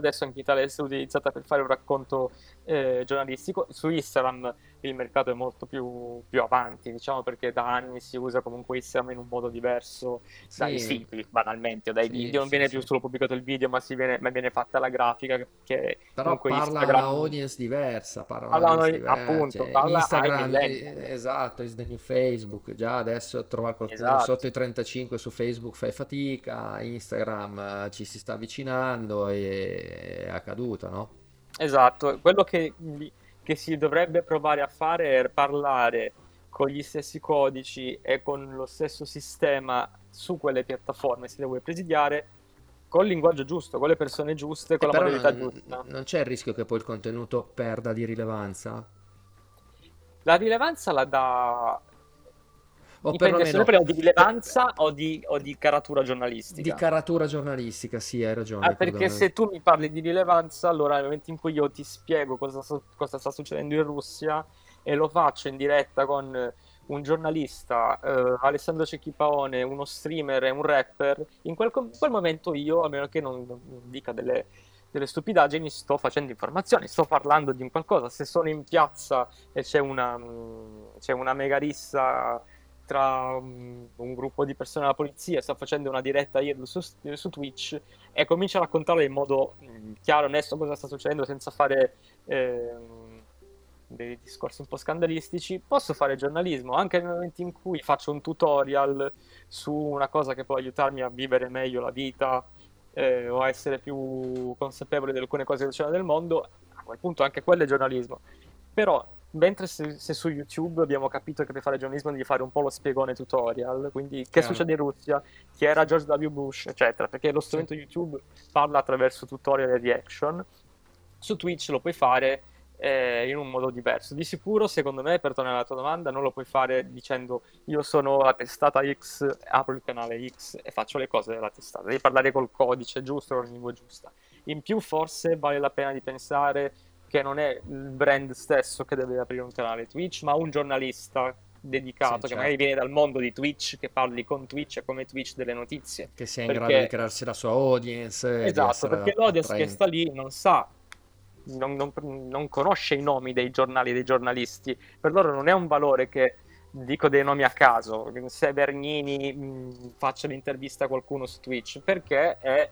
essere utilizzata per fare un racconto giornalistico. Su Instagram il mercato è molto più avanti, diciamo, perché da anni si usa comunque Instagram in un modo diverso, sì, dai siti banalmente o dai video, non viene più solo pubblicato il video, ma viene fatta la grafica che però parla Instagram... una audience diversa, appunto, cioè, parla Instagram, esatto, is the new Facebook, già adesso trovare qualcuno sotto i 35 su Facebook fai fatica, Instagram ci si sta avvicinando e è accaduto, no? Esatto, quello che si dovrebbe provare a fare è parlare con gli stessi codici e con lo stesso sistema su quelle piattaforme, se le vuoi presidiare, col linguaggio giusto, con le persone giuste, con la modalità giusta. Non c'è il rischio che poi il contenuto perda di rilevanza? La rilevanza la dà... O dipende sempre di rilevanza o di caratura giornalistica. Di caratura giornalistica, sì, hai ragione. Perché se tu mi parli di rilevanza, allora nel momento in cui io ti spiego cosa sta succedendo in Russia e lo faccio in diretta con un giornalista, Alessandro Cecchi Paone, uno streamer e un rapper, in quel momento io, a meno che non dica delle stupidaggini, sto facendo informazioni, sto parlando di un qualcosa. Se sono in piazza e c'è una mega rissa tra un gruppo di persone della polizia, sta facendo una diretta IRL su Twitch e comincia a raccontare in modo chiaro, onesto, cosa sta succedendo, senza fare dei discorsi un po' scandalistici. Posso fare giornalismo anche nel momento in cui faccio un tutorial su una cosa che può aiutarmi a vivere meglio la vita o a essere più consapevole di alcune cose che succedono nel mondo. A quel punto anche quello è giornalismo. Però mentre se su YouTube abbiamo capito che per fare giornalismo devi fare un po' lo spiegone tutorial, quindi che succede in Russia, chi era George W. Bush, eccetera, perché lo strumento YouTube parla attraverso tutorial e reaction. Su Twitch lo puoi fare in un modo diverso. Di sicuro, secondo me, per tornare alla tua domanda, non lo puoi fare dicendo io sono la testata X, apro il canale X e faccio le cose della testata. Devi parlare col codice giusto, con la lingua giusta. In più forse vale la pena di pensare che non è il brand stesso che deve aprire un canale Twitch, ma un giornalista dedicato, sì, certo, che magari viene dal mondo di Twitch, che parli con Twitch e come Twitch delle notizie. Che sia in grado di crearsi la sua audience. Esatto, perché l'audience che sta lì non sa, non conosce i nomi dei giornali e dei giornalisti. Per loro non è un valore che dico dei nomi a caso, se Bernini faccia l'intervista a qualcuno su Twitch, perché è...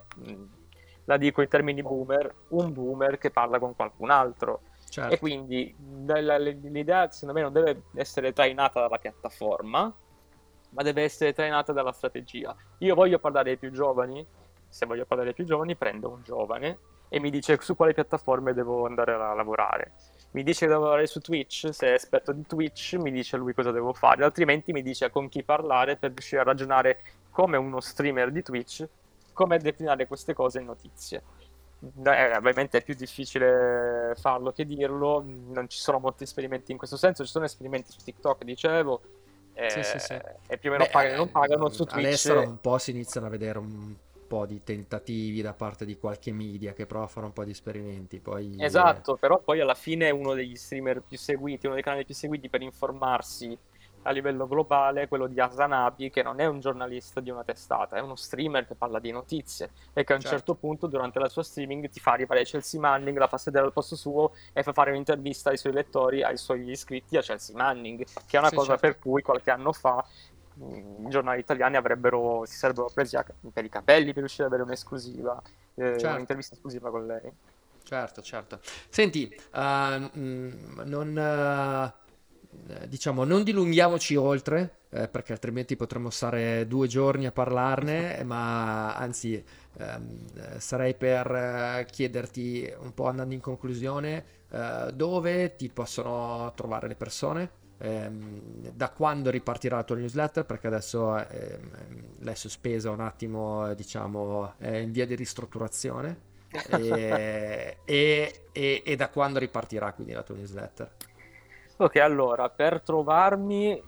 la dico in termini boomer, un boomer che parla con qualcun altro, certo. E quindi l'idea secondo me non deve essere trainata dalla piattaforma, ma deve essere trainata dalla strategia. Io voglio parlare ai più giovani, se voglio parlare ai più giovani prendo un giovane e mi dice su quale piattaforme devo andare a lavorare, mi dice che devo lavorare su Twitch, se è esperto di Twitch mi dice lui cosa devo fare, altrimenti mi dice con chi parlare per riuscire a ragionare come uno streamer di Twitch, come declinare queste cose in notizie. Ovviamente è più difficile farlo che dirlo, non ci sono molti esperimenti in questo senso, ci sono esperimenti su TikTok, dicevo, sì. E più o meno pagano e non pagano. Su Twitch all'estero un po' si iniziano a vedere un po' di tentativi da parte di qualche media che prova a fare un po' di esperimenti, poi esatto, però poi alla fine è uno degli streamer più seguiti, uno dei canali più seguiti per informarsi a livello globale, quello di Asanabi, che non è un giornalista di una testata, è uno streamer che parla di notizie e che a un certo punto durante la sua streaming ti fa arrivare Chelsea Manning, la fa sedere al posto suo e fa fare un'intervista ai suoi lettori, ai suoi iscritti, a Chelsea Manning, che è una cosa per cui qualche anno fa i giornali italiani si sarebbero presi per i capelli per riuscire ad avere un'esclusiva, un'intervista esclusiva con lei. Certo. Senti, non dilunghiamoci oltre, perché altrimenti potremmo stare 2 giorni a parlarne, ma anzi sarei per chiederti, un po' andando in conclusione, dove ti possono trovare le persone, da quando ripartirà la tua newsletter, perché adesso l'hai sospesa un attimo, in via di ristrutturazione, e da quando ripartirà quindi la tua newsletter? Ok, allora, per trovarmi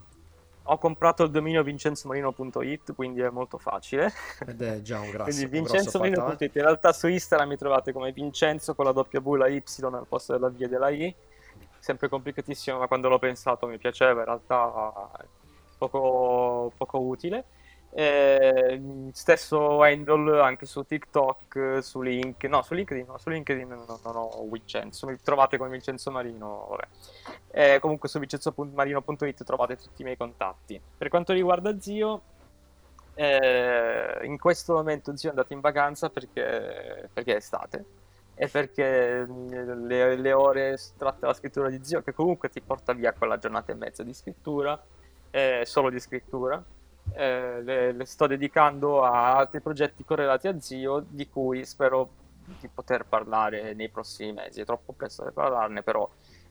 ho comprato il dominio vincenzomarino.it, quindi è molto facile. Ed è già un grasso. Quindi vincenzomarino.it, in realtà su Instagram mi trovate come Vincenzo con la W, la Y al posto della V e della I. Sempre complicatissimo, ma quando l'ho pensato mi piaceva, in realtà poco utile. Stesso handle anche su TikTok, su LinkedIn non ho Vincenzo, mi trovate come Vincenzo Marino, vabbè. Comunque su vincenzomarino.it trovate tutti i miei contatti. Per quanto riguarda Zio, in questo momento Zio è andato in vacanza perché è estate e perché le ore tratte alla scrittura di Zio, che comunque ti porta via quella giornata e mezza di scrittura, solo di scrittura. Le sto dedicando a altri progetti correlati a Zio, di cui spero di poter parlare nei prossimi mesi. È troppo presto per parlarne, però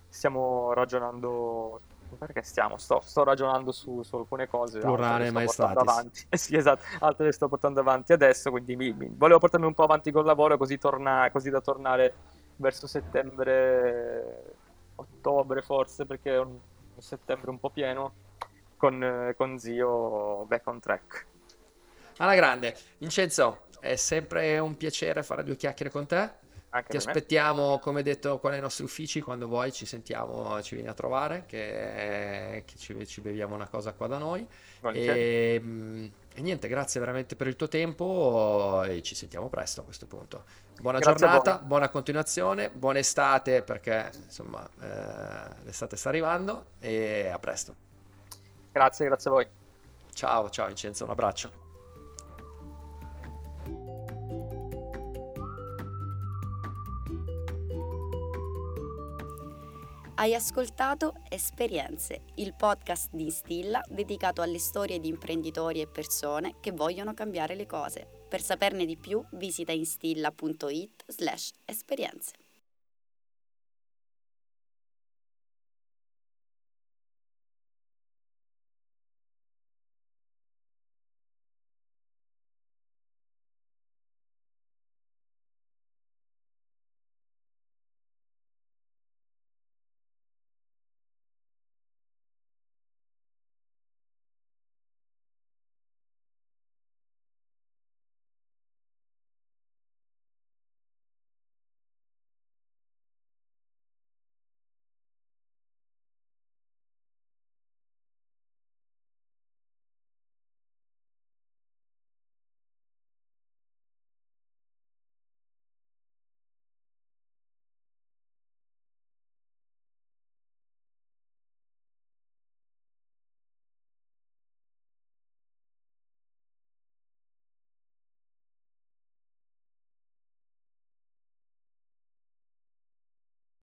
stiamo ragionando. Perché sto ragionando su alcune cose, plurale portando avanti. Sì, esatto, altre le sto portando avanti adesso, quindi volevo portarmi un po' avanti col lavoro, così da tornare verso settembre, ottobre forse, perché è un settembre un po' pieno. Con Zio back on track. Alla grande, Vincenzo, è sempre un piacere fare 2 chiacchiere con te. Anche ti aspettiamo, come detto, qua nei nostri uffici, quando vuoi ci sentiamo, ci vieni a trovare, che ci beviamo una cosa qua da noi. E niente, grazie veramente per il tuo tempo e ci sentiamo presto a questo punto. Buona giornata, buona continuazione, buona estate, perché insomma l'estate sta arrivando, e a presto. Grazie a voi. Ciao Vincenzo, un abbraccio. Hai ascoltato Esperienze, il podcast di Instilla dedicato alle storie di imprenditori e persone che vogliono cambiare le cose. Per saperne di più visita instilla.it/esperienze.